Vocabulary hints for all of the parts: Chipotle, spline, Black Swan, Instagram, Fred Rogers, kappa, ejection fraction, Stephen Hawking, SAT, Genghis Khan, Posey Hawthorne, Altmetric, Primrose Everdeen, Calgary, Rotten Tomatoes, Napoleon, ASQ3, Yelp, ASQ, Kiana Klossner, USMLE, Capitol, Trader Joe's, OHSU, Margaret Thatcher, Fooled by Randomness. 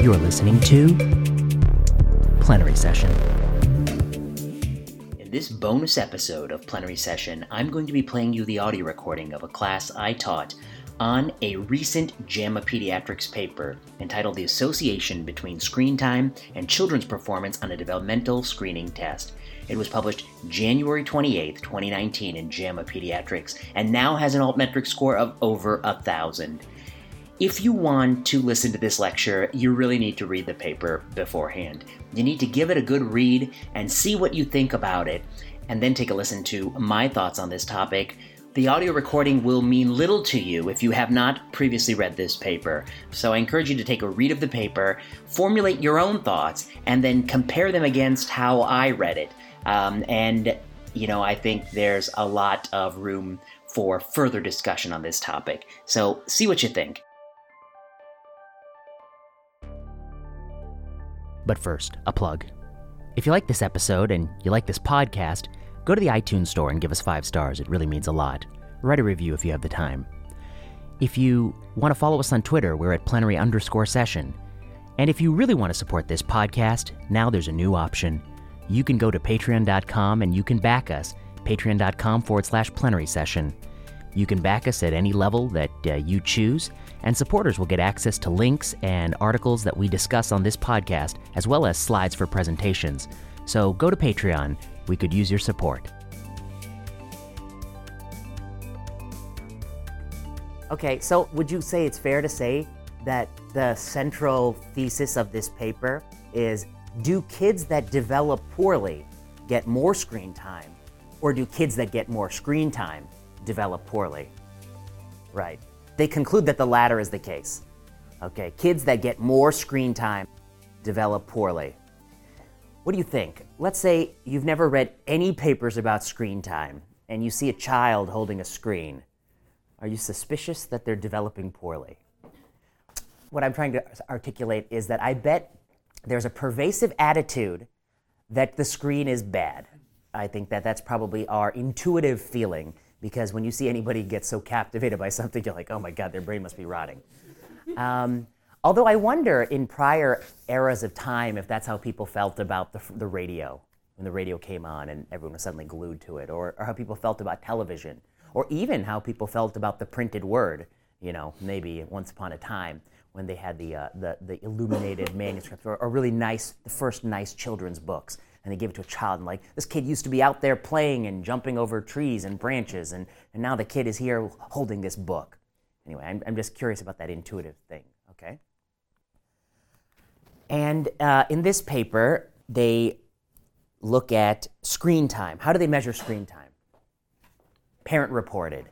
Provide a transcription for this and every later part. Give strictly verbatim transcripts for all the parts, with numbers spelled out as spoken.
You're listening to Plenary Session. In this bonus episode of Plenary Session, I'm going to be playing you the audio recording of a class I taught on a recent JAMA Pediatrics paper entitled The Association Between Screen Time and Children's Performance on a Developmental Screening Test. It was published January twenty-eighth, twenty nineteen in JAMA Pediatrics and now has an altmetric score of over a thousand. If you want to listen to this lecture, you really need to read the paper beforehand. You need to give it a good read and see what you think about it, and then take a listen to my thoughts on this topic. The audio recording will mean little to you if you have not previously read this paper, so I encourage you to take a read of the paper, formulate your own thoughts, and then compare them against how I read it. Um, and, you know, I think there's a lot of room for further discussion on this topic, so see what you think. But first, a plug. If you like this episode and you like this podcast, go to the iTunes store and give us five stars. It really means a lot. Write a review if you have the time. If you want to follow us on Twitter, we're at plenary underscore session. And if you really want to support this podcast, now there's a new option. You can go to patreon dot com and you can back us, patreon dot com forward slash plenary session. You can back us at any level that uh, you choose, and supporters will get access to links and articles that we discuss on this podcast, as well as slides for presentations. So go to Patreon. We could use your support. Okay, so would you say it's fair to say that the central thesis of this paper is, do kids that develop poorly get more screen time, or do kids that get more screen time develop poorly? Right. They conclude that the latter is the case. Okay, kids that get more screen time develop poorly. What do you think? Let's say you've never read any papers about screen time, and you see a child holding a screen. Are you suspicious that they're developing poorly? What I'm trying to articulate is that I bet there's a pervasive attitude that the screen is bad. I think that that's probably our intuitive feeling, because when you see anybody get so captivated by something, you're like, oh my God, their brain must be rotting. Um, although I wonder in prior eras of time if that's how people felt about the, the radio, when the radio came on and everyone was suddenly glued to it, or, or how people felt about television, or even how people felt about the printed word, you know, maybe once upon a time when they had the, uh, the, the illuminated manuscripts, or, or really nice, the first nice children's books. And they give it to a child, and like, this kid used to be out there playing and jumping over trees and branches, and, and now the kid is here holding this book. Anyway, I'm, I'm just curious about that intuitive thing, okay? And uh, in this paper, they look at screen time. How do they measure screen time? Parent reported.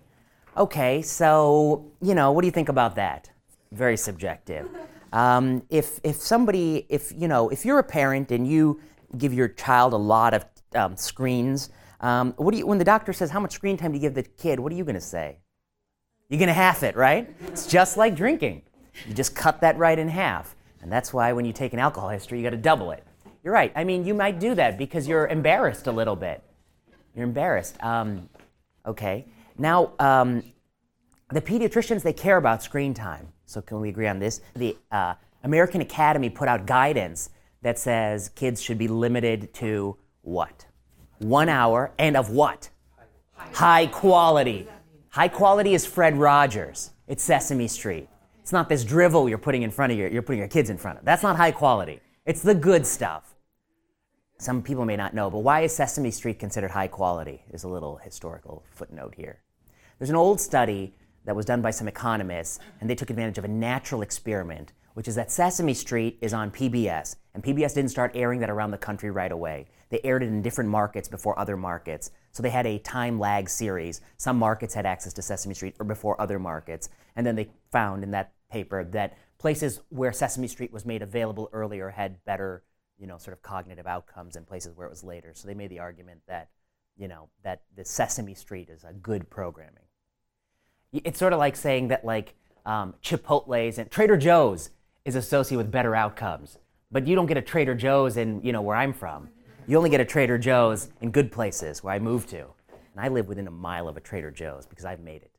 Okay, so, you know, what do you think about that? Very subjective. Um, if if somebody, if, you know, if you're a parent and you give your child a lot of um, screens. Um, what do you? When the doctor says, how much screen time do you give the kid, what are you going to say? You're going to half it, right? It's just like drinking. You just cut that right in half. And that's why when you take an alcohol history, you got to double it. You're right. I mean, you might do that because you're embarrassed a little bit. You're embarrassed. Um, okay. Now, um, the pediatricians, they care about screen time. So can we agree on this? The uh, American Academy put out guidance that says kids should be limited to what? One hour, and of what? High, High quality. High quality is Fred Rogers. It's Sesame Street. It's not this drivel you're putting in front of your, you're putting your kids in front of. That's not high quality. It's the good stuff. Some people may not know, but why is Sesame Street considered high quality? There's a little historical footnote here. There's an old study that was done by some economists, and they took advantage of a natural experiment, which is that Sesame Street is on P B S, and P B S didn't start airing that around the country right away. They aired it in different markets before other markets, so they had a time lag series. Some markets had access to Sesame Street before other markets, and then they found in that paper that places where Sesame Street was made available earlier had better, you know, sort of cognitive outcomes than places where it was later. So they made the argument that, you know, that the Sesame Street is a good programming. It's sort of like saying that, like, um, Chipotle's and Trader Joe's is associated with better outcomes. But you don't get a Trader Joe's in, you know, where I'm from. You only get a Trader Joe's in good places where I moved to. And I live within a mile of a Trader Joe's because I've made it.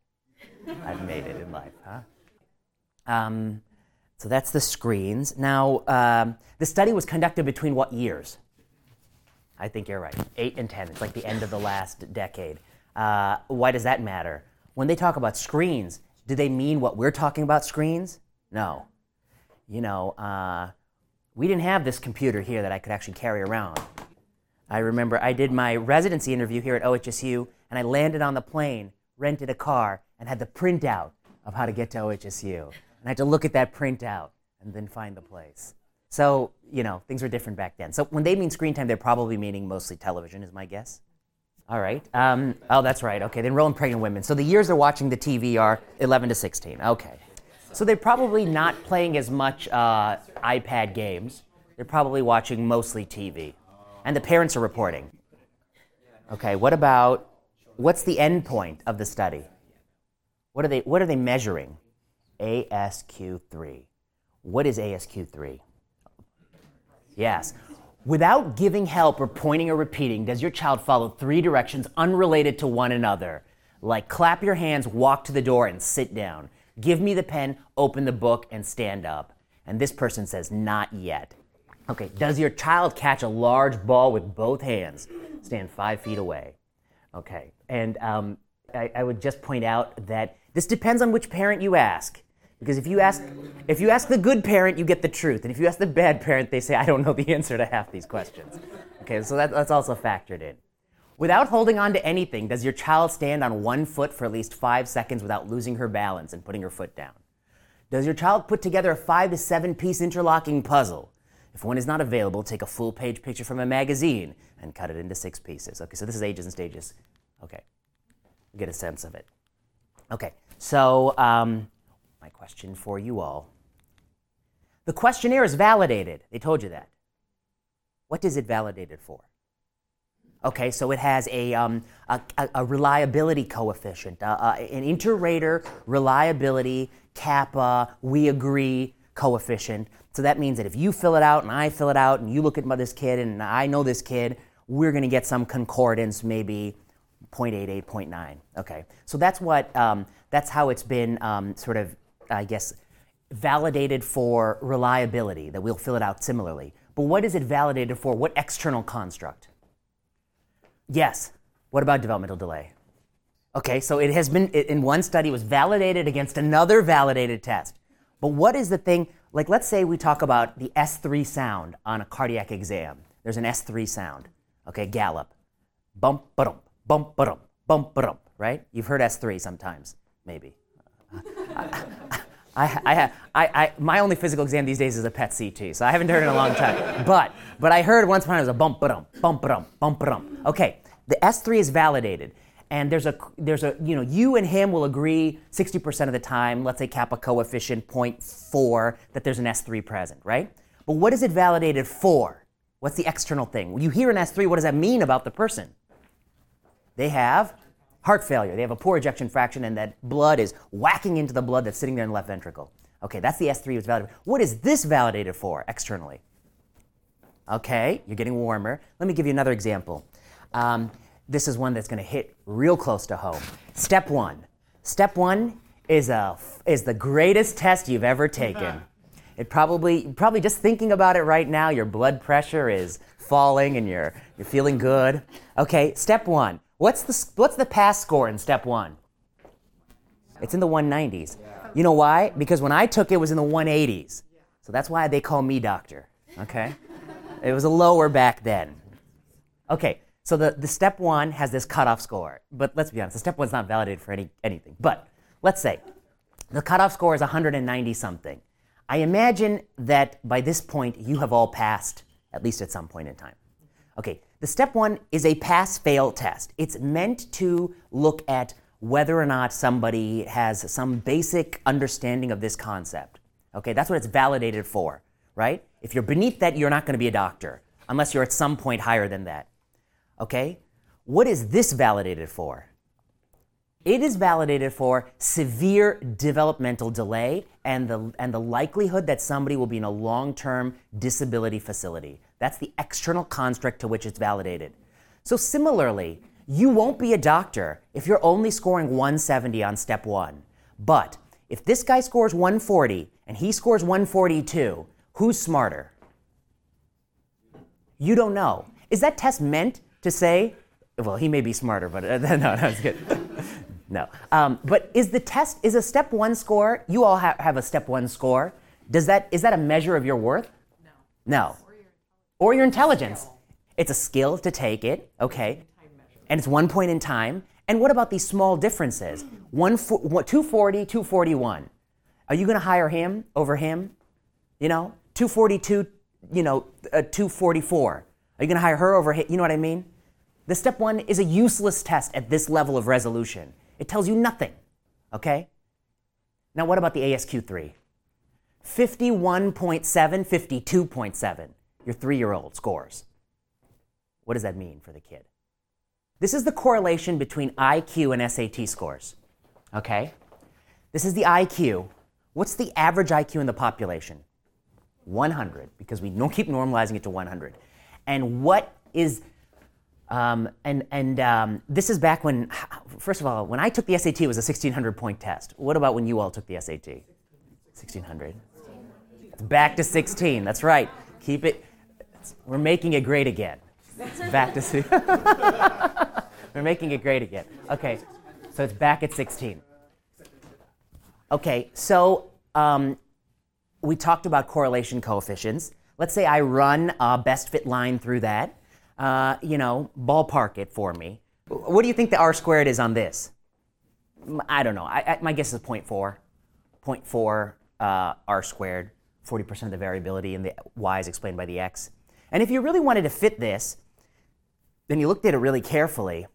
I've made it in life, huh? Um, So that's the screens. Now, um, the study was conducted between what years? I think you're right, eight and ten. It's like the end of the last decade. Uh, why does that matter? When they talk about screens, do they mean what we're talking about, screens? No. You know, uh, we didn't have this computer here that I could actually carry around. I remember I did my residency interview here at O H S U, and I landed on the plane, rented a car, and had the printout of how to get to O H S U. And I had to look at that printout and then find the place. So, you know, things were different back then. So when they mean screen time, they're probably meaning mostly television, is my guess. All right. Um, oh, that's right. Okay, they enroll in pregnant women. So the years they're watching the T V are eleven to sixteen. Okay. So they're probably not playing as much uh, iPad games. They're probably watching mostly T V. And the parents are reporting. Okay, what about, what's the end point of the study? What are they, what are they measuring? A S Q three. What is A S Q three? Yes. Without giving help or pointing or repeating, does your child follow three directions unrelated to one another? Like clap your hands, walk to the door, and sit down. Give me the pen, open the book, and stand up. And this person says, not yet. Okay, does your child catch a large ball with both hands? Stand five feet away. Okay, and um, I, I would just point out that this depends on which parent you ask. Because if you ask if you ask the good parent, you get the truth. And if you ask the bad parent, they say, I don't know the answer to half these questions. Okay, so that, that's also factored in. Without holding on to anything, does your child stand on one foot for at least five seconds without losing her balance and putting her foot down? Does your child put together a five to seven piece interlocking puzzle? If one is not available, take a full page picture from a magazine and cut it into six pieces. Okay, so this is ages and stages. Okay, you get a sense of it. Okay, so... Um, my question for you all. The questionnaire is validated. They told you that. What is it validated for? Okay, so it has a um, a, a reliability coefficient, uh, uh, an inter-rater reliability kappa we agree coefficient. So that means that if you fill it out and I fill it out and you look at this kid and I know this kid, we're going to get some concordance, maybe zero point eight eight, zero point nine. Okay, so that's what um, that's how it's been um, sort of. I guess, validated for reliability, that we'll fill it out similarly. But what is it validated for? What external construct? Yes. What about developmental delay? Okay, so it has been, in one study, it was validated against another validated test. But what is the thing, like let's say we talk about the S three sound on a cardiac exam. There's an S three sound, okay, gallop. Bump, ba-dump, bump, ba-dump, bump, ba-dump, right? You've heard S three sometimes, maybe. I, I, I, I, my only physical exam these days is a PET C T, so I haven't heard it in a long time. But, but I heard once upon it was a bump ba dum, bump ba dum, bump ba dum. Okay, the S three is validated, and there's a there's a you know you and him will agree sixty percent of the time, let's say kappa coefficient zero point four, that there's an S three present, right? But what is it validated for? What's the external thing? When you hear an S three, what does that mean about the person? They have heart failure, they have a poor ejection fraction, and that blood is whacking into the blood that's sitting there in the left ventricle. Okay, that's the S three was validated. What is this validated for externally? Okay, you're getting warmer. Let me give you another example. Um, this is one that's going to hit real close to home. Step one. Step one is a is the greatest test you've ever taken. It probably probably just thinking about it right now, your blood pressure is falling and you're you're feeling good. Okay, step one. What's the what's the pass score in step one? It's in the one nineties. Yeah. You know why? Because when I took it, it was in the one eighties. So that's why they call me doctor, okay? It was a lower back then. Okay, so the, the step one has this cutoff score. But let's be honest, the step one's not validated for any anything. But let's say the cutoff score is one ninety something. I imagine that by this point, you have all passed, at least at some point in time. Okay. The step one is a pass-fail test. It's meant to look at whether or not somebody has some basic understanding of this concept. Okay, that's what it's validated for, right? If you're beneath that, you're not going to be a doctor, unless you're at some point higher than that. Okay, what is this validated for? It is validated for severe developmental delay and the, and the likelihood that somebody will be in a long-term disability facility. That's the external construct to which it's validated. So similarly, you won't be a doctor if you're only scoring one seventy on step one. But If this guy scores one forty and he scores one forty-two, who's smarter? You don't know. Is that test meant to say, well, he may be smarter, but uh, no, no, that's good. No. Um, but is the test, is a step one score, you all ha- have a step one score. Does that, is that a measure of your worth? No. No. Or your intelligence. Skill. It's a skill to take it, okay. And it's one point in time. And what about these small differences? One, fo- two forty, two forty-one. Are you gonna hire him over him? You know, two forty-two, you know, uh, two forty-four. Are you gonna hire her over him? You know what I mean? The step one is a useless test at this level of resolution. It tells you nothing, okay? Now what about the A S Q three? fifty-one point seven, fifty-two point seven, your three-year-old scores. What does that mean for the kid? This is the correlation between I Q and S A T scores, okay? This is the I Q. What's the average I Q in the population? one hundred, because we don't keep normalizing it to one hundred. And what is, um, and and um, this is back when, first of all, when I took the S A T, it was a sixteen hundred point test. What about when you all took the S A T? sixteen hundred. It's back to sixteen, that's right. Keep it, we're making it great again. It's back to six. We're making it great again. Okay, so it's back at sixteen. Okay, so um, we talked about correlation coefficients. Let's say I run a best fit line through that. Uh, you know, ballpark it for me. What do you think the R squared is on this? I don't know. I, I, my guess is zero point four. zero point four uh, R squared. forty percent of the variability in the Y is explained by the X. And if you really wanted to fit this, then you looked at it really carefully,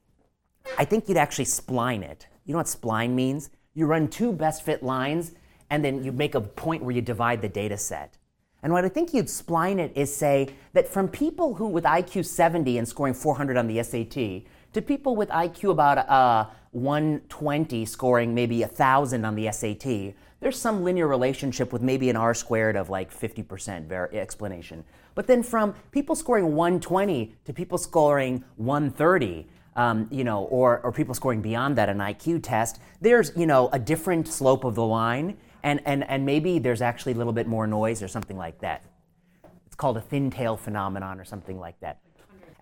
I think you'd actually spline it. You know what spline means? You run two best fit lines, and then you make a point where you divide the data set. And what I think you'd spline it is say that from people who with I Q seventy and scoring four hundred on the S A T to people with I Q about uh, one twenty scoring maybe one thousand on the S A T, there's some linear relationship with maybe an R squared of like fifty percent var- explanation. But then from people scoring one twenty to people scoring one thirty, um, you know, or, or people scoring beyond that an I Q test, there's, you know, a different slope of the line, and, and, and maybe there's actually a little bit more noise or something like that. It's called a thin tail phenomenon or something like that.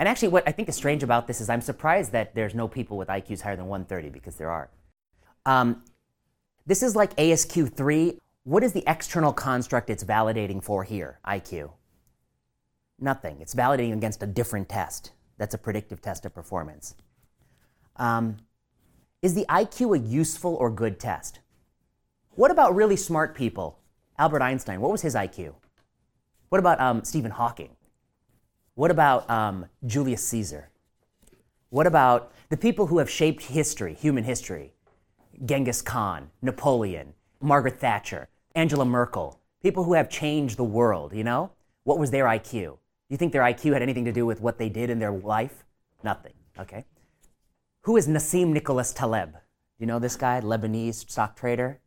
And actually what I think is strange about this is I'm surprised that there's no people with I Qs higher than one thirty, because there are. Um, this is like A S Q three. What is the external construct it's validating for here, I Q? Nothing. It's validating against a different test. That's a predictive test of performance. Um, is the I Q a useful or good test? What about really smart people? Albert Einstein, what was his I Q? What about um, Stephen Hawking? What about um, Julius Caesar? What about the people who have shaped history, human history? Genghis Khan, Napoleon, Margaret Thatcher, Angela Merkel, people who have changed the world, you know? What was their I Q? You think their I Q had anything to do with what they did in their life? Nothing, okay? Who is Nassim Nicholas Taleb? You know this guy, Lebanese stock trader?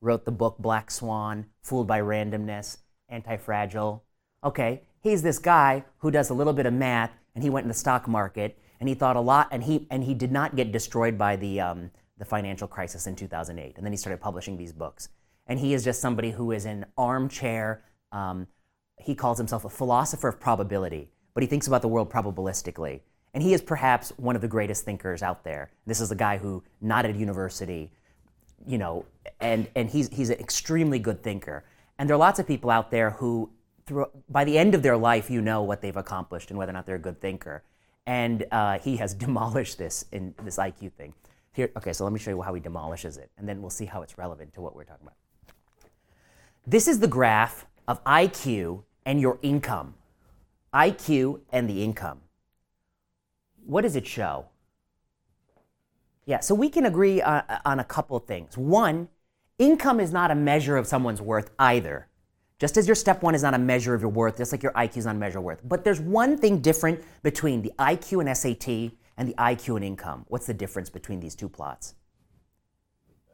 Wrote the book Black Swan, Fooled by Randomness, Antifragile. Okay, he's this guy who does a little bit of math, and he went in the stock market, and he thought a lot, and he and he did not get destroyed by the um, the financial crisis in two thousand eight. And then he started publishing these books. And he is just somebody who is an armchair, um, he calls himself a philosopher of probability, but he thinks about the world probabilistically. And he is perhaps one of the greatest thinkers out there. This is a guy who, not at university, you know, and, and he's he's an extremely good thinker. And there are lots of people out there who, through, by the end of their life, you know what they've accomplished and whether or not they're a good thinker. And uh, he has demolished this in this I Q thing. Here, okay, so let me show you how he demolishes it, and then we'll see how it's relevant to what we're talking about. This is the graph of I Q and your income. I Q and the income. What does it show? Yeah, so we can agree on, on a couple things. One, income is not a measure of someone's worth either. Just as your step one is not a measure of your worth, just like your I Q is not a measure of worth. But there's one thing different between the I Q and S A T and the I Q and income. What's the difference between these two plots?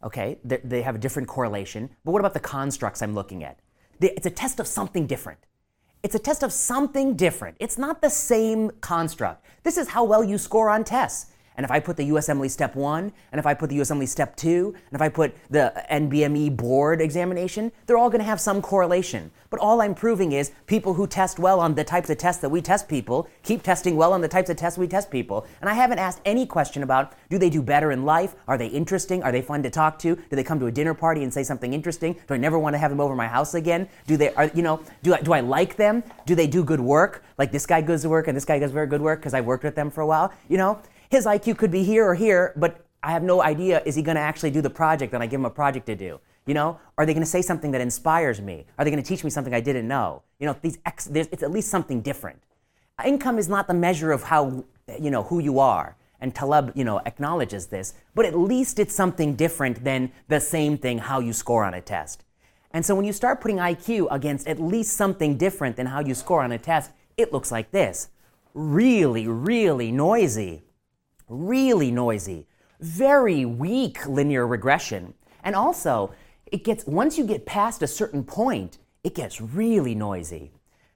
Okay, they, they have a different correlation, but what about the constructs I'm looking at? It's a test of something different. It's a test of something different. It's not the same construct. This is how well you score on tests. and if I put the U S M L E step one, and if I put the U S M L E step two, and if I put the N B M E board examination, they're all going to have some correlation. But all I'm proving is people who test well on the types of tests that we test people keep testing well on the types of tests we test people. And I haven't asked any question about, do they do better in life? Are they interesting? Are they fun to talk to? Do they come to a dinner party and say something interesting? Do I never want to have them over my house again? Do they, are, you know, do I, do I like them? Do they do good work? Like this guy goes to work and this guy does very good work because I worked with them for a while. You know, his I Q could be here or here, but I have no idea, is he going to actually do the project that I give him a project to do? You know, are they going to say something that inspires me? Are they going to teach me something I didn't know? You know, these ex, it's at least something different. Income is not the measure of how, you know, who you are. And Taleb, you know, acknowledges this, but at least it's something different than the same thing, how you score on a test. And so when you start putting I Q against at least something different than how you score on a test, it looks like this. Really, really noisy, really noisy, very weak linear regression. And also, it gets, once you get past a certain point, it gets really noisy.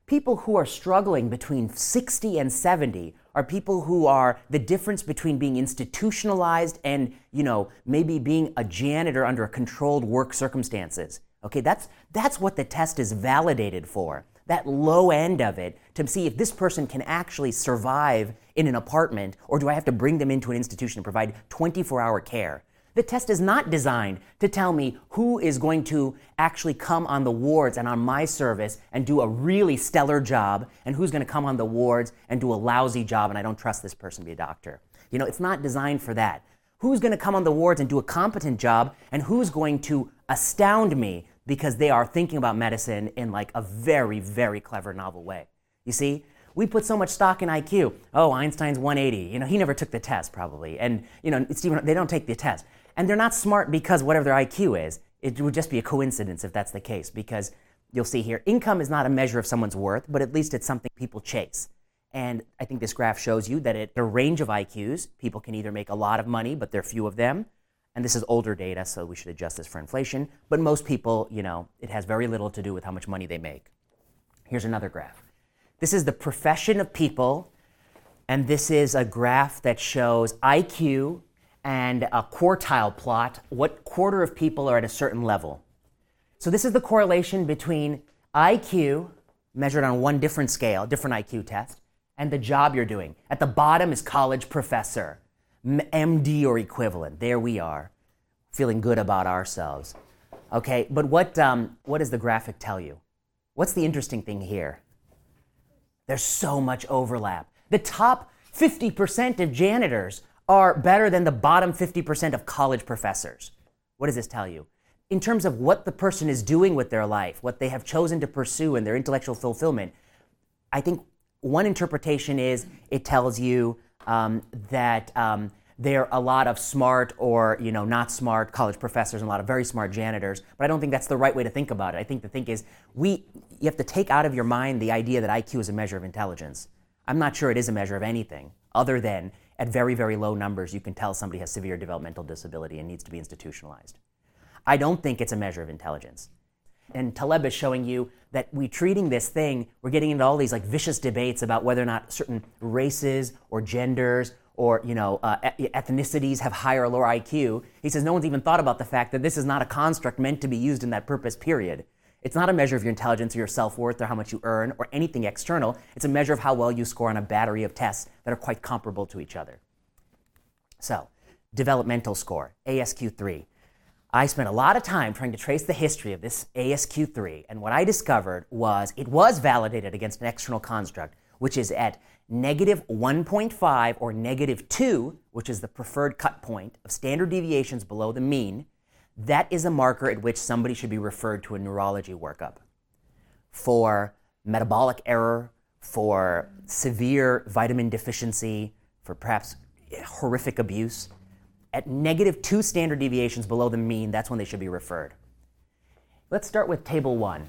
People who are struggling between sixty and seventy are people who are the difference between being institutionalized and, you know, maybe being a janitor under controlled work circumstances. Okay, that's that's what the test is validated for, that low end of it, to see if this person can actually survive in an apartment, or do I have to bring them into an institution and provide twenty-four hour care? The test is not designed to tell me who is going to actually come on the wards and on my service and do a really stellar job, and who's going to come on the wards and do a lousy job, and I don't trust this person to be a doctor. You know, it's not designed for that. Who's going to come on the wards and do a competent job, and who's going to astound me because they are thinking about medicine in like a very, very clever, novel way. You see? We put so much stock in I Q. Oh, Einstein's one eighty. You know, he never took the test probably. And, you know, Stephen, they don't take the test. And they're not smart because whatever their I Q is, it would just be a coincidence if that's the case, because you'll see here, income is not a measure of someone's worth, but at least it's something people chase. And I think this graph shows you that at a range of I Qs, people can either make a lot of money, but there are few of them. And this is older data, so we should adjust this for inflation. But most people, you know, it has very little to do with how much money they make. Here's another graph. This is the profession of people, and this is a graph that shows I Q and a quartile plot, what quarter of people are at a certain level. So this is the correlation between I Q, measured on one different scale, different I Q test, and the job you're doing. At the bottom is college professor, M D or equivalent. There we are, feeling good about ourselves. Okay, but what um, what does the graphic tell you? What's the interesting thing here? There's so much overlap. The top fifty percent of janitors are better than the bottom fifty percent of college professors. What does this tell you? In terms of what the person is doing with their life, what they have chosen to pursue in their intellectual fulfillment, I think one interpretation is it tells you um, that um, there are a lot of smart or, you know, not smart college professors and a lot of very smart janitors, but I don't think that's the right way to think about it. I think the thing is we you have to take out of your mind the idea that I Q is a measure of intelligence. I'm not sure it is a measure of anything other than at very, very low numbers, you can tell somebody has severe developmental disability and needs to be institutionalized. I don't think it's a measure of intelligence. And Taleb is showing you that we're treating this thing, we're getting into all these like vicious debates about whether or not certain races or genders or, you know, uh, ethnicities have higher or lower I Q. He says no one's even thought about the fact that this is not a construct meant to be used in that purpose, period. It's not a measure of your intelligence or your self-worth or how much you earn or anything external. It's a measure of how well you score on a battery of tests that are quite comparable to each other. So, developmental score, A S Q three. I spent a lot of time trying to trace the history of this A S Q three, and what I discovered was it was validated against an external construct, which is at negative one point five or negative two, which is the preferred cut point of standard deviations below the mean. That is a marker at which somebody should be referred to a neurology workup for metabolic error, for severe vitamin deficiency, for perhaps horrific abuse. At negative two standard deviations below the mean, that's when they should be referred. Let's start with table one.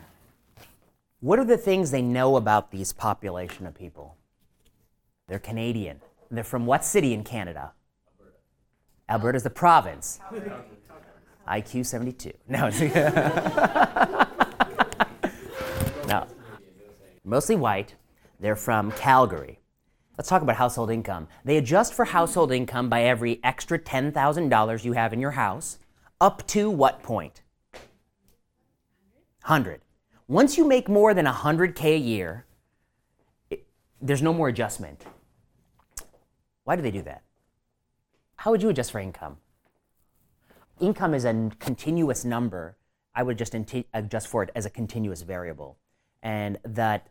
What are the things they know about these population of people? They're Canadian. They're from what city in Canada? Alberta. Alberta's the province. Alberta. I Q seventy-two. No. No. Mostly white. They're from Calgary. Let's talk about household income. They adjust for household income by every extra ten thousand dollars you have in your house, up to what point? one hundred. Once you make more than one hundred K a year, it, there's no more adjustment. Why do they do that? How would you adjust for income? Income is a continuous number. I would just inti- adjust for it as a continuous variable. And that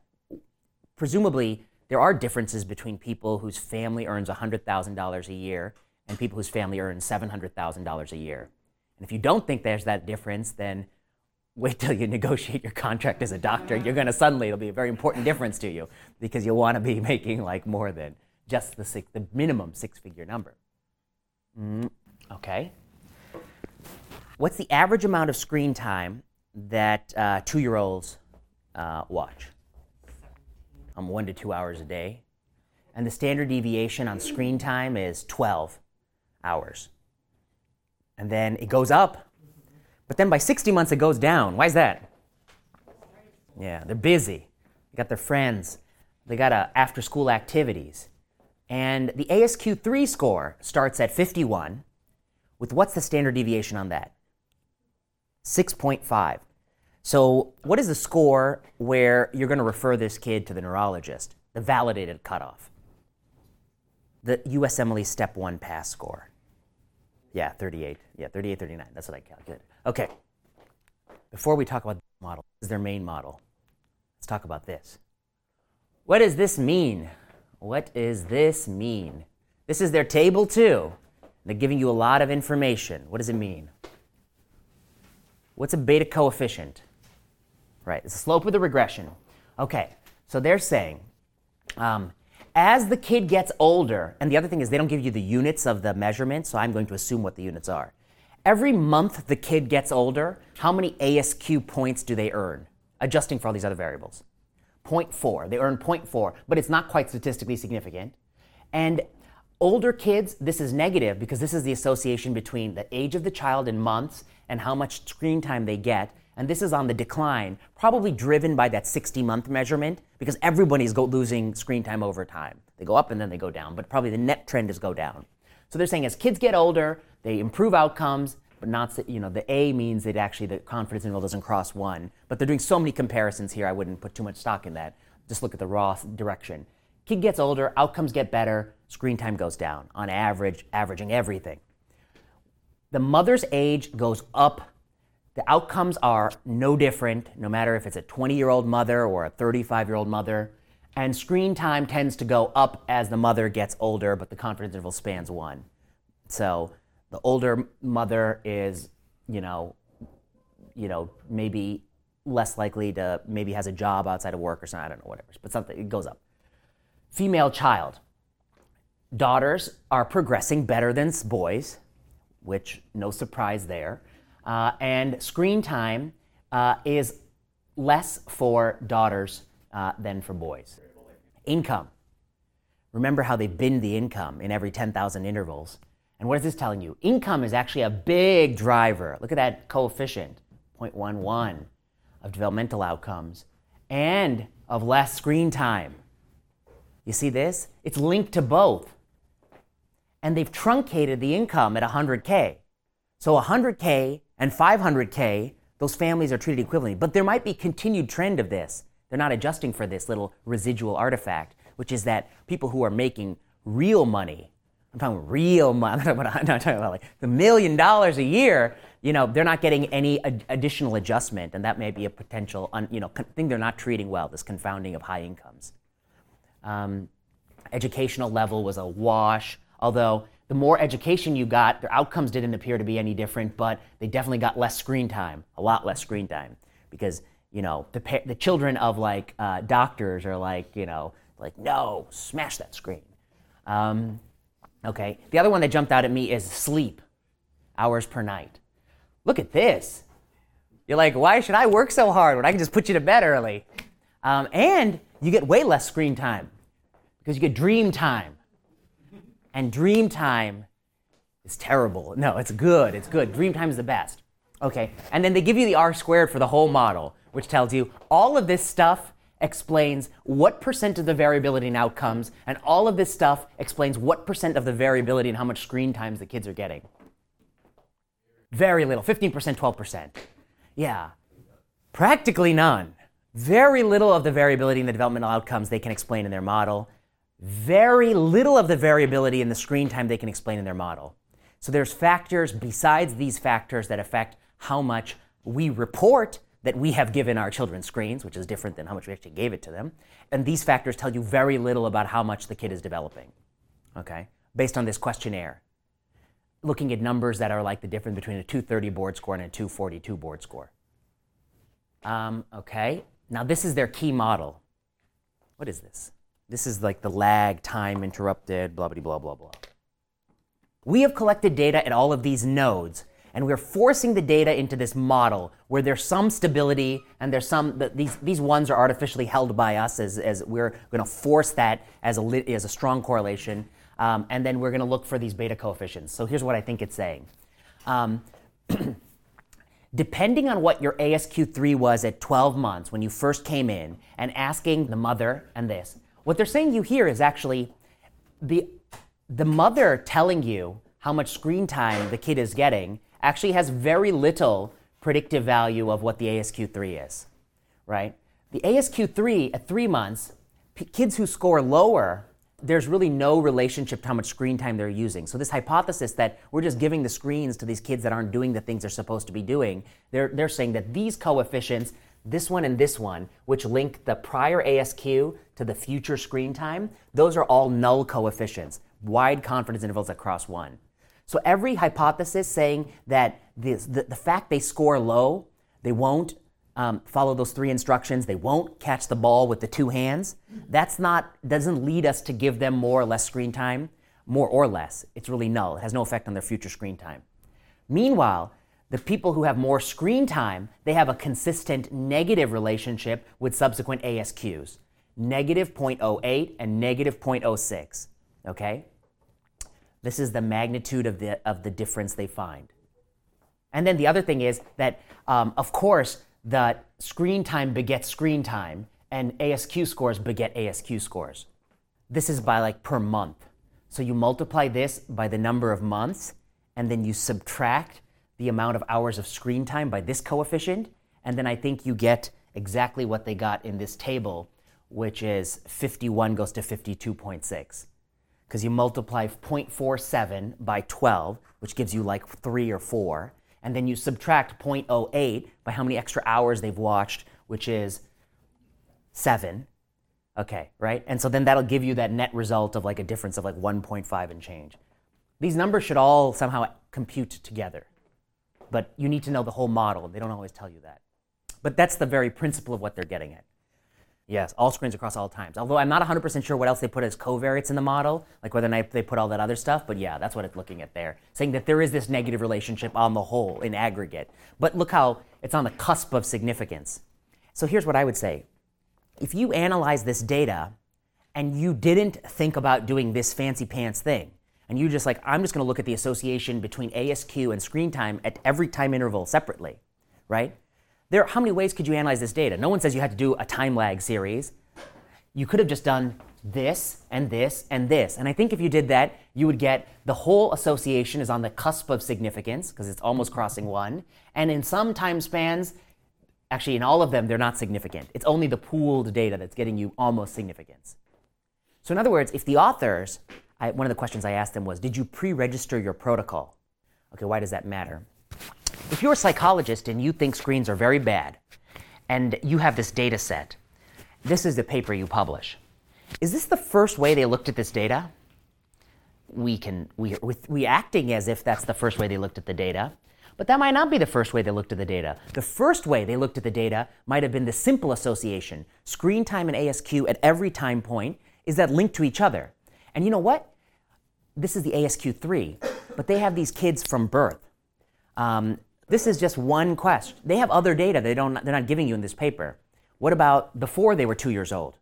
presumably there are differences between people whose family earns one hundred thousand dollars a year and people whose family earns seven hundred thousand dollars a year. And if you don't think there's that difference, then wait till you negotiate your contract as a doctor. You're going to suddenly, it'll be a very important difference to you because you'll want to be making like more than just the, six, the minimum six-figure number. Mm, okay. What's the average amount of screen time that uh, two-year-olds uh, watch? Um, one to two hours a day. And the standard deviation on screen time is twelve hours. And then it goes up, but then by sixty months it goes down. Why is that? Yeah, they're busy. They got their friends. They got uh, after-school activities. And the A S Q three score starts at fifty-one, with what's the standard deviation on that? six point five. So what is the score where you're going to refer this kid to the neurologist? The validated cutoff. The U S M L E Step one pass score. Yeah, thirty-eight. Yeah, thirty-eight, thirty-nine. That's what I calculated. Okay. Before we talk about the model, this is their main model. Let's talk about this. What does this mean? What does this mean? This is their table two. They're giving you a lot of information. What does it mean? What's a beta coefficient? Right, it's the slope of the regression. Okay, so they're saying, um, as the kid gets older, and the other thing is they don't give you the units of the measurement, so I'm going to assume what the units are. Every month the kid gets older, how many A S Q points do they earn? Adjusting for all these other variables. zero point four, they earn zero point four, but it's not quite statistically significant. And older kids, this is negative because this is the association between the age of the child in months and how much screen time they get, and this is on the decline, probably driven by that sixty-month measurement because everybody's go losing screen time over time. They go up and then they go down, but probably the net trend is go down. So they're saying as kids get older, they improve outcomes, but not, you know, the A means that actually the confidence interval doesn't cross one, but they're doing so many comparisons here, I wouldn't put too much stock in that. Just look at the raw direction. Kid gets older, outcomes get better, screen time goes down on average, averaging everything. The mother's age goes up. The outcomes are no different, no matter if it's a twenty-year-old mother or a thirty-five-year-old mother. And screen time tends to go up as the mother gets older, but the confidence interval spans one. So the older mother is, you know, you know, maybe less likely to, maybe has a job outside of work or something, I don't know, whatever. But something, it goes up. Female child. Daughters are progressing better than boys, which no surprise there, uh, and screen time uh, is less for daughters uh, than for boys. Income. Remember how they bin the income in every ten thousand intervals. And what is this telling you? Income is actually a big driver. Look at that coefficient, zero point one one, of developmental outcomes and of less screen time. You see this? It's linked to both. And they've truncated the income at one hundred K. So one hundred K and five hundred K, those families are treated equivalently. But there might be continued trend of this. They're not adjusting for this little residual artifact, which is that people who are making real money, I'm talking real money, I'm not talking about like the million dollars a year, you know, they're not getting any ad- additional adjustment, and that may be a potential, un, you know, con- thing they're not treating well, this confounding of high incomes. Um, educational level was a wash. Although, the more education you got, their outcomes didn't appear to be any different, but they definitely got less screen time, a lot less screen time. Because, you know, the pa- the children of, like, uh, doctors are like, you know, like, no, smash that screen. Um, okay, the other one that jumped out at me is sleep, hours per night. Look at this. You're like, why should I work so hard when I can just put you to bed early? Um, and you get way less screen time because you get dream time. And dream time is terrible. No, it's good. It's good. Dream time is the best. Okay. And then they give you the R squared for the whole model, which tells you all of this stuff explains what percent of the variability in outcomes, and all of this stuff explains what percent of the variability and how much screen times the kids are getting. Very little, fifteen percent, twelve percent. Yeah, practically none. Very little of the variability in the developmental outcomes they can explain in their model. Very little of the variability in the screen time they can explain in their model. So there's factors besides these factors that affect how much we report that we have given our children screens, which is different than how much we actually gave it to them. And these factors tell you very little about how much the kid is developing, okay, based on this questionnaire, looking at numbers that are like the difference between a two thirty board score and a two forty-two board score. Um, okay, now this is their key model. What is this? This is like the lag, time interrupted, blah, blah, blah, blah, blah. We have collected data at all of these nodes, and we're forcing the data into this model where there's some stability and there's some, these, these ones are artificially held by us as, as we're going to force that as a, as a strong correlation, um, and then we're going to look for these beta coefficients. So here's what I think it's saying. Um, depending on what your A S Q three was at twelve months when you first came in and asking the mother and this, what they're saying you hear is actually the, the mother telling you how much screen time the kid is getting actually has very little predictive value of what the A S Q three is, right? The A S Q three at three months, p- kids who score lower, there's really no relationship to how much screen time they're using. So this hypothesis that we're just giving the screens to these kids that aren't doing the things they're supposed to be doing, they're, they're saying that these coefficients, this one and this one, which link the prior A S Q to the future screen time, those are all null coefficients, wide confidence intervals across one. So every hypothesis saying that this, the, the fact they score low, they won't um, follow those three instructions, they won't catch the ball with the two hands, that's not, doesn't lead us to give them more or less screen time, more or less. It's really null. It has no effect on their future screen time. Meanwhile, the people who have more screen time, they have a consistent negative relationship with subsequent A S Qs, negative zero point zero eight and negative zero point zero six, okay? This is the magnitude of the of the difference they find. And then the other thing is that, um, of course, the screen time begets screen time, and A S Q scores beget A S Q scores. This is by like per month. So you multiply this by the number of months, and then you subtract the amount of hours of screen time by this coefficient, and then I think you get exactly what they got in this table, which is fifty-one goes to fifty-two point six. Because you multiply zero point four seven by twelve, which gives you like three or four, and then you subtract zero point zero eight by how many extra hours they've watched, which is seven, okay, right? And so then that'll give you that net result of like a difference of like one point five and change. These numbers should all somehow compute together, but you need to know the whole model. They don't always tell you that. But that's the very principle of what they're getting at. Yes, all screens across all times. Although I'm not one hundred percent sure what else they put as covariates in the model, like whether or not they put all that other stuff, but yeah, that's what it's looking at there, saying that there is this negative relationship on the whole in aggregate. But look how it's on the cusp of significance. So here's what I would say. If you analyze this data and you didn't think about doing this fancy pants thing, and you just like, I'm just going to look at the association between A S Q and screen time at every time interval separately, right? There, how many ways could you analyze this data? No one says you had to do a time lag series. You could have just done this and this and this. And I think if you did that, you would get the whole association is on the cusp of significance because it's almost crossing one. And in some time spans, actually in all of them, they're not significant. It's only the pooled data that's getting you almost significance. So in other words, if the authors, I, one of the questions I asked them was, did you pre-register your protocol? Okay, why does that matter? If you're a psychologist and you think screens are very bad, and you have this data set, this is the paper you publish. Is this the first way they looked at this data? We can we we acting as if that's the first way they looked at the data, but that might not be the first way they looked at the data. The first way they looked at the data might have been the simple association: screen time and A S Q at every time point is that linked to each other. And you know what? This is the A S Q three, but they have these kids from birth. Um, This is just one question. They have other data they don't, they're not giving you in this paper. What about before they were two years old?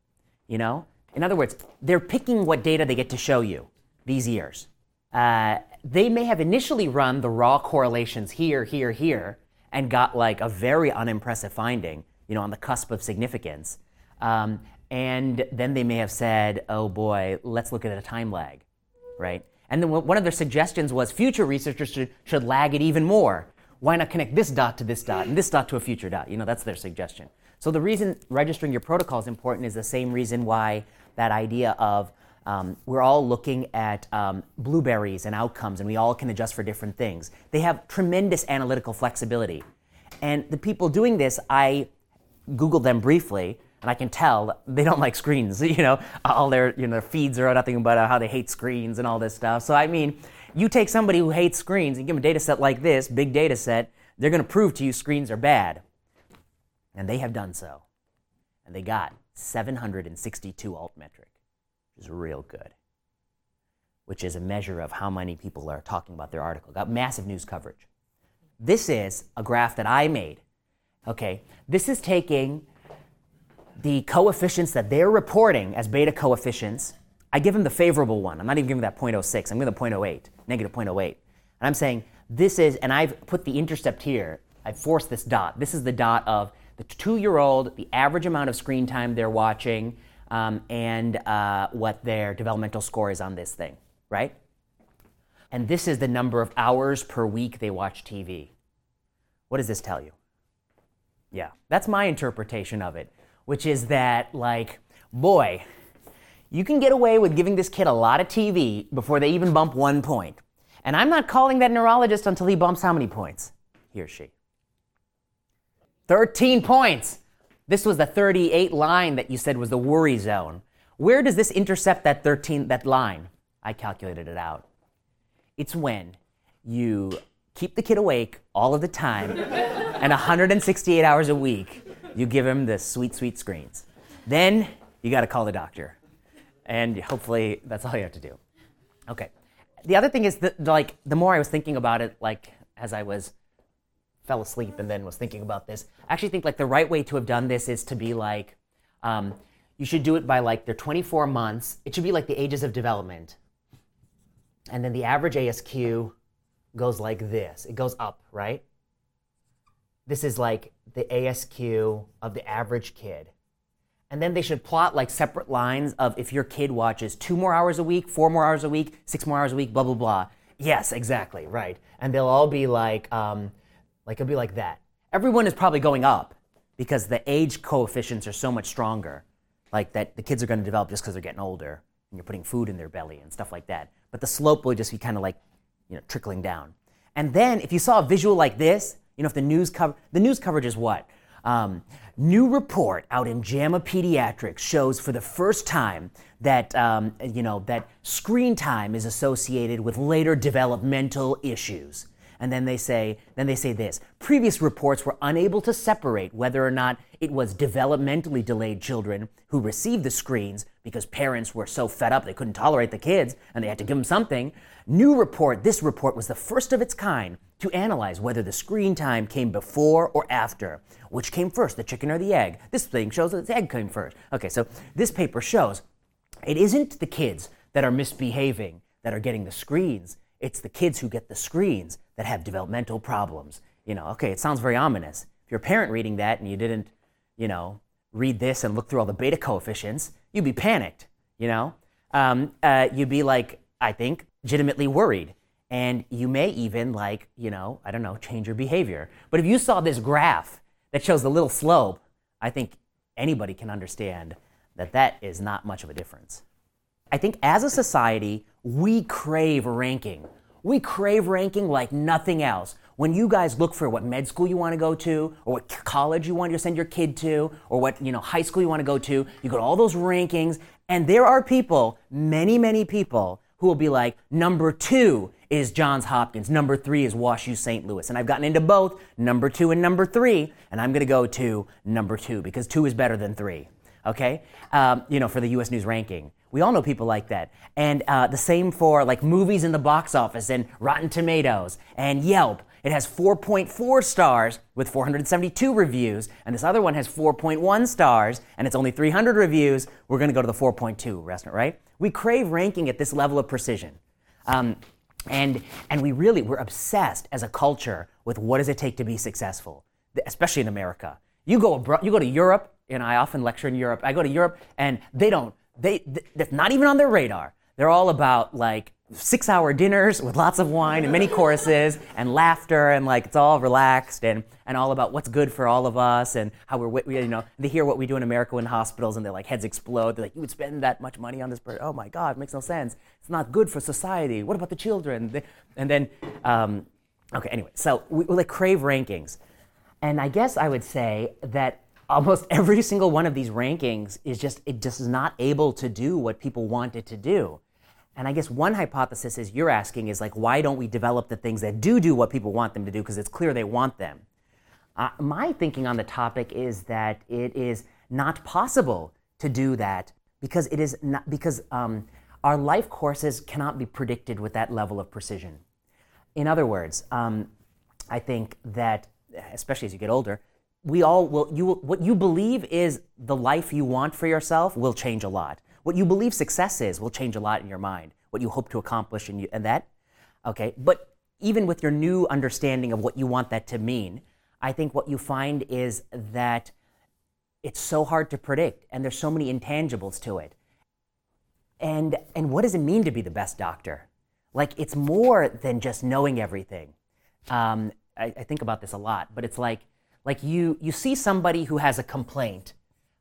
You know? In other words, they're picking what data they get to show you these years. Uh, they may have initially run the raw correlations here, here, here, and got like a very unimpressive finding, you know, on the cusp of significance. Um, and then they may have said, oh boy, let's look at a time lag, right? And then one of their suggestions was future researchers should, should lag it even more. Why not connect this dot to this dot and this dot to a future dot? You know, that's their suggestion. So the reason registering your protocol is important is the same reason why that idea of um, we're all looking at um, blueberries and outcomes and we all can adjust for different things. They have tremendous analytical flexibility. And the people doing this, I Googled them briefly, and I can tell they don't like screens. You know, all their you know their feeds are nothing but how they hate screens and all this stuff. So I mean, you take somebody who hates screens and give them a data set like this, big data set, they're going to prove to you screens are bad. And they have done so. And they got seven hundred sixty-two altmetric, which is real good, which is a measure of how many people are talking about their article. Got massive news coverage. This is a graph that I made. Okay, this is taking the coefficients that they're reporting as beta coefficients. I give them the favorable one. I'm not even giving that zero point zero six. I'm giving the zero point zero eight, negative zero point zero eight. And I'm saying this is, and I've put the intercept here. I've forced this dot. This is the dot of the two-year-old, the average amount of screen time they're watching, um, and uh, what their developmental score is on this thing, right? And this is the number of hours per week they watch T V. What does this tell you? Yeah, that's my interpretation of it, which is that, like, boy, you can get away with giving this kid a lot of T V before they even bump one point. And I'm not calling that neurologist until he bumps how many points? He or she. thirteen points. This was the thirty-eight line that you said was the worry zone. Where does this intercept that thirteen, that line? I calculated it out. It's when you keep the kid awake all of the time and one hundred sixty-eight hours a week, you give him the sweet, sweet screens. Then you got to call the doctor. And hopefully that's all you have to do. Okay. The other thing is that, like, the more I was thinking about it, like, as I was fell asleep and then was thinking about this, I actually think, like, the right way to have done this is to be like, um, you should do it by, like, their twenty-four months. It should be like the ages of development. And then the average A S Q goes like this. It goes up, right? This is like the A S Q of the average kid. And then they should plot like separate lines of if your kid watches two more hours a week, four more hours a week, six more hours a week, blah, blah, blah. Yes, exactly, right. And they'll all be like, um, like it'll be like that. Everyone is probably going up because the age coefficients are so much stronger, like that the kids are going to develop just because they're getting older and you're putting food in their belly and stuff like that. But the slope will just be kind of like, you know, trickling down. And then if you saw a visual like this, you know, if the news cover, the news coverage is what? Um, new report out in JAMA Pediatrics shows for the first time that, um, you know, that screen time is associated with later developmental issues. And then they say, then they say this, previous reports were unable to separate whether or not it was developmentally delayed children who received the screens because parents were so fed up they couldn't tolerate the kids and they had to give them something. New report, this report was the first of its kind to analyze whether the screen time came before or after. Which came first, the chicken or the egg? This thing shows that the egg came first. Okay, so this paper shows it isn't the kids that are misbehaving that are getting the screens. It's the kids who get the screens that have developmental problems. You know, okay, it sounds very ominous. If you're a parent reading that and you didn't, you know, read this and look through all the beta coefficients, you'd be panicked, you know? Um, uh, you'd be, like, I think, legitimately worried. And you may even, like, you know, I don't know, change your behavior. But if you saw this graph that shows the little slope, I think anybody can understand that that is not much of a difference. I think as a society, we crave ranking. We crave ranking like nothing else. When you guys look for what med school you want to go to, or what college you want to send your kid to, or what, you know, high school you want to go to, you go to all those rankings, and there are people, many, many people, who will be like, number two is Johns Hopkins, number three is Wash U Saint Louis. And I've gotten into both, number two and number three, and I'm going to go to number two, because two is better than three, okay? Um, you know, for the U S News ranking. We all know people like that. And uh, the same for, like, movies in the box office and Rotten Tomatoes and Yelp. It has four point four stars with four hundred seventy-two reviews. And this other one has four point one stars and it's only three hundred reviews. We're going to go to the four point two restaurant, right? We crave ranking at this level of precision. Um, and and we really, we're obsessed as a culture with what does it take to be successful, especially in America. You go abroad, you go to Europe, and I often lecture in Europe. I go to Europe, and they don't. They th- that's not even on their radar. They're all about like six-hour dinners with lots of wine and many courses and laughter, and like it's all relaxed and, and all about what's good for all of us and how we're, you know, they hear what we do in America in hospitals and their like heads explode. They're like, you would spend that much money on this person? Oh my God, it makes no sense. It's not good for society. What about the children? And then, um, okay, anyway, so we, we like crave rankings. And I guess I would say that almost every single one of these rankings is just, it just is not able to do what people want it to do. And I guess one hypothesis is you're asking is like, why don't we develop the things that do do what people want them to do? Because it's clear they want them. Uh, my thinking on the topic is that it is not possible to do that because it is not because um, our life courses cannot be predicted with that level of precision. In other words, um, I think that especially as you get older, we all will. You will, what you believe is the life you want for yourself will change a lot. What you believe success is will change a lot in your mind, what you hope to accomplish and, you, and that. Okay, but even with your new understanding of what you want that to mean, I think what you find is that it's so hard to predict and there's so many intangibles to it. And and what does it mean to be the best doctor? Like, it's more than just knowing everything. Um, I, I think about this a lot, but it's like, like you you see somebody who has a complaint,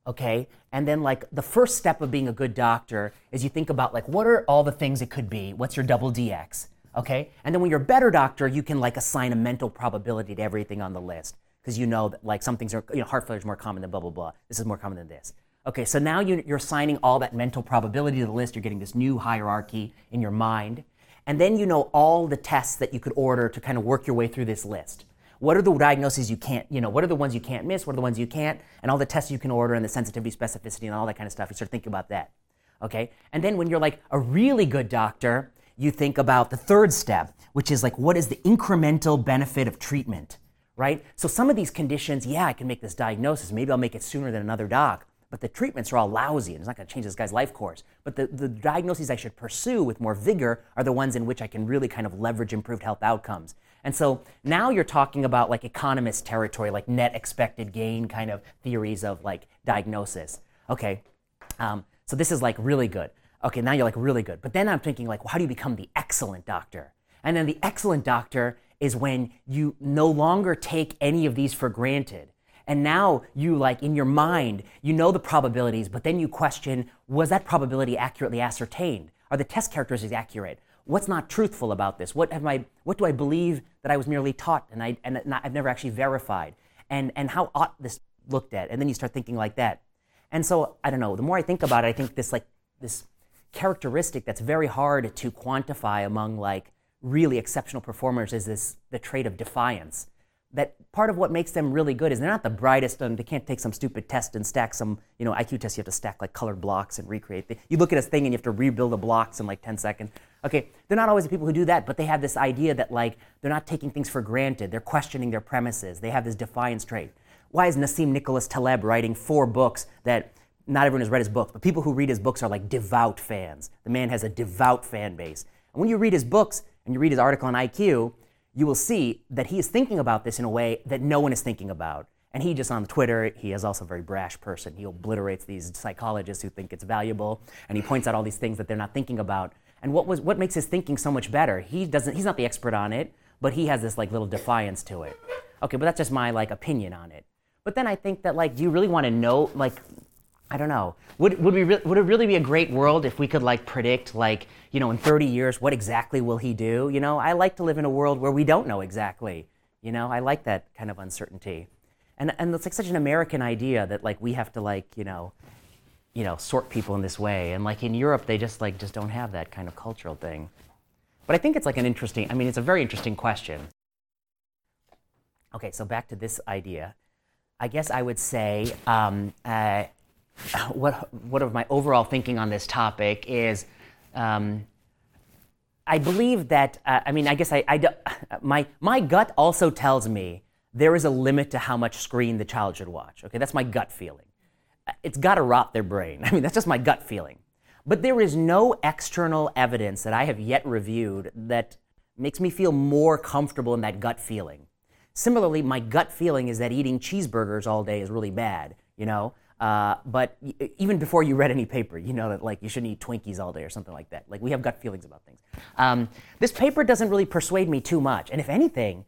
okay, and then like the first step of being a good doctor is you think about like what are all the things it could be? What's your double D X? Okay, and then when you're a better doctor, you can like assign a mental probability to everything on the list because you know that like some things are, you know, heart failure is more common than blah blah blah. This is more common than this. Okay, so now you, you're assigning all that mental probability to the list. You're getting this new hierarchy in your mind, and then you know all the tests that you could order to kind of work your way through this list. What are the diagnoses you can't, you know, what are the ones you can't miss, what are the ones you can't, and all the tests you can order and the sensitivity, specificity, and all that kind of stuff. You start thinking about that, okay? And then when you're like a really good doctor, you think about the third step, which is like, what is the incremental benefit of treatment, right? So some of these conditions, yeah, I can make this diagnosis, maybe I'll make it sooner than another doc, but the treatments are all lousy and it's not going to change this guy's life course. But the, the diagnoses I should pursue with more vigor are the ones in which I can really kind of leverage improved health outcomes. And so now you're talking about like economist territory, like net expected gain kind of theories of like diagnosis. Okay, um, so this is like really good. Okay, now you're like really good. But then I'm thinking like, well, how do you become the excellent doctor? And then the excellent doctor is when you no longer take any of these for granted. And now you like in your mind, you know the probabilities, but then you question, was that probability accurately ascertained? Are the test characteristics accurate? What's not truthful about this? What have I, what do I believe that I was merely taught and, I, and not, I've never actually verified? And and how ought this looked at? And then you start thinking like that. And so, I don't know, the more I think about it, I think this like this characteristic that's very hard to quantify among like really exceptional performers is this the trait of defiance. That part of what makes them really good is they're not the brightest and they can't take some stupid test and stack some, you know, I Q test. You have to stack like colored blocks and recreate. The, you look at a thing and you have to rebuild the blocks in like ten seconds. Okay, they're not always the people who do that, but they have this idea that like they're not taking things for granted. They're questioning their premises. They have this defiance trait. Why is Nassim Nicholas Taleb writing four books that not everyone has read his books, but people who read his books are like devout fans. The man has a devout fan base. And when you read his books and you read his article on I Q, you will see that he is thinking about this in a way that no one is thinking about. And he just on Twitter, he is also a very brash person. He obliterates these psychologists who think it's valuable, and he points out all these things that they're not thinking about. And what was what makes his thinking so much better? He doesn't. He's not the expert on it, but he has this like little defiance to it. Okay, but that's just my like opinion on it. But then I think that like, do you really want to know? Like, I don't know. Would would we re- would it really be a great world if we could like predict like, you know, in thirty years what exactly will he do? You know, I like to live in a world where we don't know exactly. You know, I like that kind of uncertainty. And and it's like such an American idea that like we have to like, you know, you know, sort people in this way. And like in Europe they just like just don't have that kind of cultural thing. But I think it's like an interesting, I mean, it's a very interesting question. Okay, so back to this idea. I guess I would say um uh What what of my overall thinking on this topic is, um, I believe that uh, I mean I guess I, I do, my my gut also tells me there is a limit to how much screen the child should watch. Okay, that's my gut feeling. It's got to rot their brain. I mean that's just my gut feeling. But there is no external evidence that I have yet reviewed that makes me feel more comfortable in that gut feeling. Similarly, my gut feeling is that eating cheeseburgers all day is really bad. You know. Uh, but y- even before you read any paper, you know that like you shouldn't eat Twinkies all day or something like that. Like we have gut feelings about things. Um, this paper doesn't really persuade me too much. And if anything,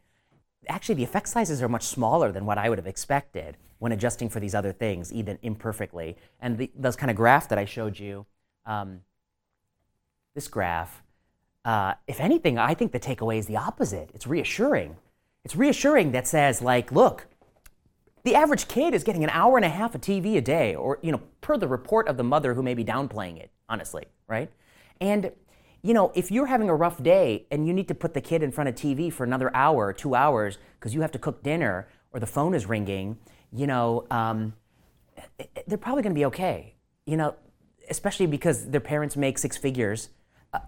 actually the effect sizes are much smaller than what I would have expected when adjusting for these other things, even imperfectly. And the, those kind of graph that I showed you, um, this graph, uh, if anything, I think the takeaway is the opposite. It's reassuring. It's reassuring that says like, look, the average kid is getting an hour and a half of T V a day, or, you know, per the report of the mother who may be downplaying it, honestly, right? And, you know, if you're having a rough day and you need to put the kid in front of T V for another hour or two hours because you have to cook dinner or the phone is ringing, you know, um, they're probably going to be okay, you know, especially because their parents make six figures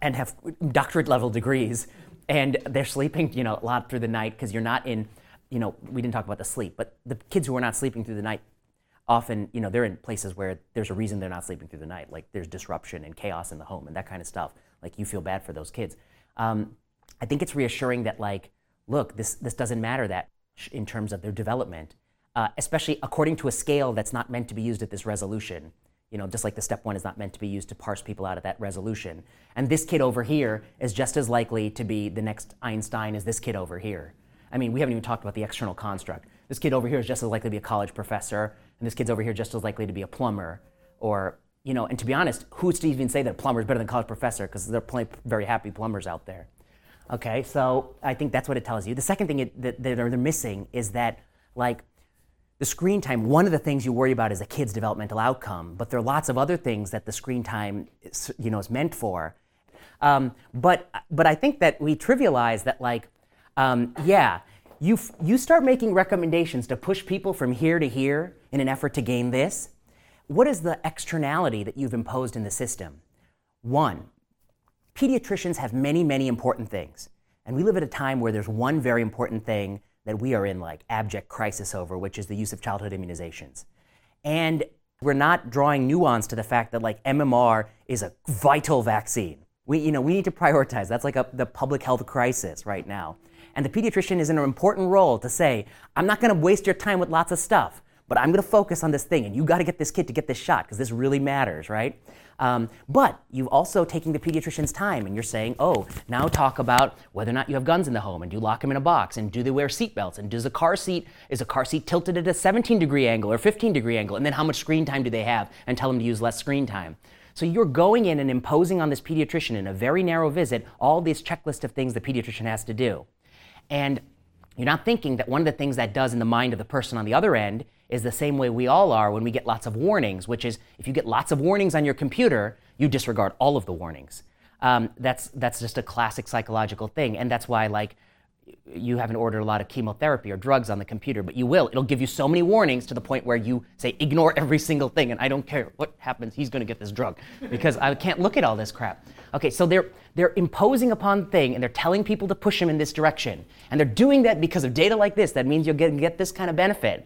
and have doctorate level degrees and they're sleeping, you know, a lot through the night because you're not in... You know, we didn't talk about the sleep, but the kids who are not sleeping through the night often, you know, they're in places where there's a reason they're not sleeping through the night. Like there's disruption and chaos in the home and that kind of stuff. Like you feel bad for those kids. Um, I think it's reassuring that like, look, this this doesn't matter that in terms of their development, uh, especially according to a scale that's not meant to be used at this resolution. You know, just like the step one is not meant to be used to parse people out at that resolution. And this kid over here is just as likely to be the next Einstein as this kid over here. I mean, we haven't even talked about the external construct. This kid over here is just as likely to be a college professor, and this kid's over here just as likely to be a plumber. Or, you know, and to be honest, who's to even say that a plumber is better than a college professor, because there are plenty very happy plumbers out there. Okay, so I think that's what it tells you. The second thing it, that, that they're missing is that, like, the screen time, one of the things you worry about is a kid's developmental outcome, but there are lots of other things that the screen time, is, you know, is meant for. Um, but but I think that we trivialize that, like, Um, yeah, you f- you start making recommendations to push people from here to here in an effort to gain this. What is the externality that you've imposed in the system? One, pediatricians have many, many important things. And we live at a time where there's one very important thing that we are in like abject crisis over, which is the use of childhood immunizations. And we're not drawing nuance to the fact that like M M R is a vital vaccine. We, you know, we need to prioritize. That's like a, the public health crisis right now. And the pediatrician is in an important role to say, I'm not going to waste your time with lots of stuff, but I'm going to focus on this thing, and you got to get this kid to get this shot because this really matters, right? Um, but you've also taken the pediatrician's time, and you're saying, oh, now talk about whether or not you have guns in the home, and do you lock them in a box, and do they wear seatbelts, and does a car seat is a car seat tilted at a seventeen degree angle or fifteen degree angle, and then how much screen time do they have, and tell them to use less screen time. So you're going in and imposing on this pediatrician in a very narrow visit all this checklist of things the pediatrician has to do. And you're not thinking that one of the things that does in the mind of the person on the other end is the same way we all are when we get lots of warnings, which is if you get lots of warnings on your computer, you disregard all of the warnings. Um, that's that's just a classic psychological thing. And that's why, like, you haven't ordered a lot of chemotherapy or drugs on the computer, but you will. It'll give you so many warnings to the point where you say, ignore every single thing, and I don't care what happens, he's going to get this drug because I can't look at all this crap. Okay, so they're they're imposing upon thing, and they're telling people to push them in this direction. And they're doing that because of data like this. That means you'll get, get this kind of benefit.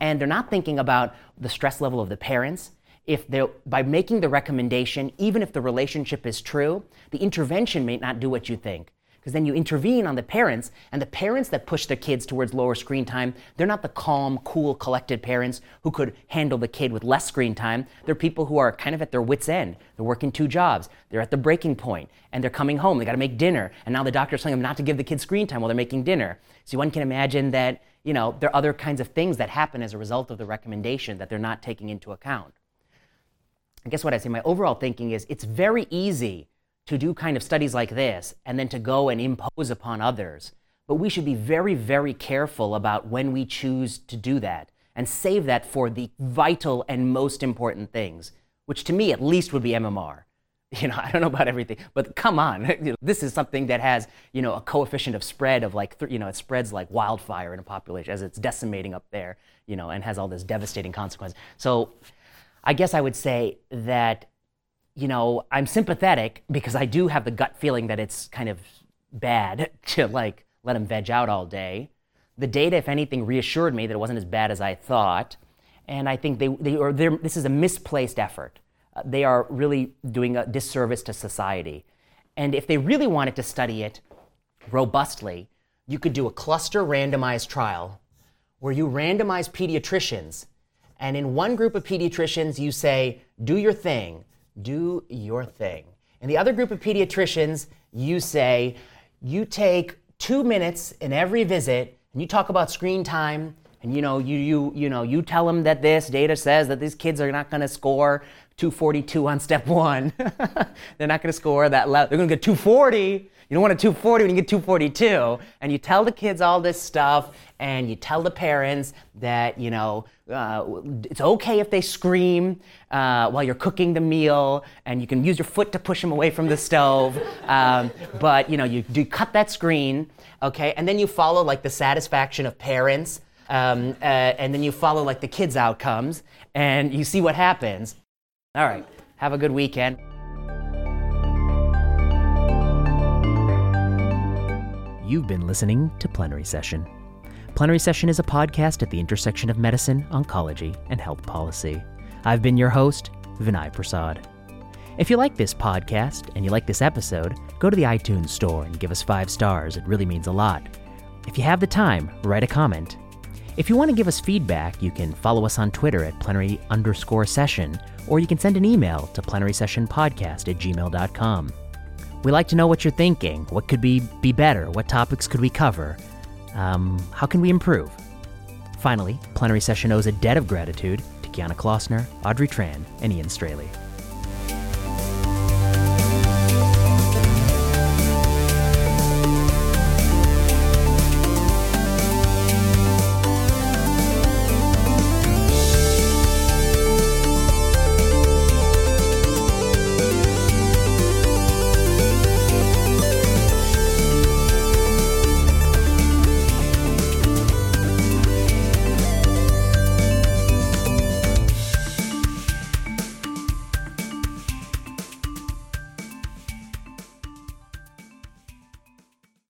And they're not thinking about the stress level of the parents. If they by making the recommendation, even if the relationship is true, the intervention may not do what you think. Because then you intervene on the parents, and the parents that push their kids towards lower screen time, they're not the calm, cool, collected parents who could handle the kid with less screen time. They're people who are kind of at their wits' end. They're working two jobs. They're at the breaking point, and they're coming home. They got to make dinner, and now the doctor's telling them not to give the kids screen time while they're making dinner. So one can imagine that, you know, there are other kinds of things that happen as a result of the recommendation that they're not taking into account. And guess what I say? My overall thinking is it's very easy to do kind of studies like this and then to go and impose upon others. But we should be very, very careful about when we choose to do that and save that for the vital and most important things, which to me at least would be M M R. You know, I don't know about everything, but come on. This is something that has, you know, a coefficient of spread of like, th- you know, it spreads like wildfire in a population as it's decimating up there, you know, and has all this devastating consequence. So I guess I would say that you know, I'm sympathetic because I do have the gut feeling that it's kind of bad to like let them veg out all day. The data, if anything, reassured me that it wasn't as bad as I thought, and I think they they or this is a misplaced effort. Uh, they are really doing a disservice to society, and if they really wanted to study it robustly, you could do a cluster randomized trial where you randomize pediatricians And in one group of pediatricians, you say, do your thing, do your thing. In the other group of pediatricians, you say, you take two minutes in every visit, and you talk about screen time, and you know, you you you know, you tell them that this data says that these kids are not going to score two forty-two on step one. They're not going to score that low. They're going to get two forty. You don't want a two forty when you get two forty-two. And you tell the kids all this stuff, and you tell the parents that, you know, uh, it's okay if they scream uh, while you're cooking the meal, and you can use your foot to push them away from the stove. Um, but, you know, you do cut that screen, okay? And then you follow, like, the satisfaction of parents, um, uh, and then you follow, like, the kids' outcomes, and you see what happens. All right, have a good weekend. You've been listening to Plenary Session. Plenary Session is a podcast at the intersection of medicine, oncology, and health policy. I've been your host, Vinay Prasad. If you like this podcast and you like this episode, go to the iTunes store and give us five stars. It really means a lot. If you have the time, write a comment. If you want to give us feedback, you can follow us on Twitter at plenary underscore session, or you can send an email to plenarysessionpodcast at gmail dot com. We like to know what you're thinking. What could be, be better? What topics could we cover? Um, how can we improve? Finally, Plenary Session owes a debt of gratitude to Kiana Klossner, Audrey Tran, and Ian Straley.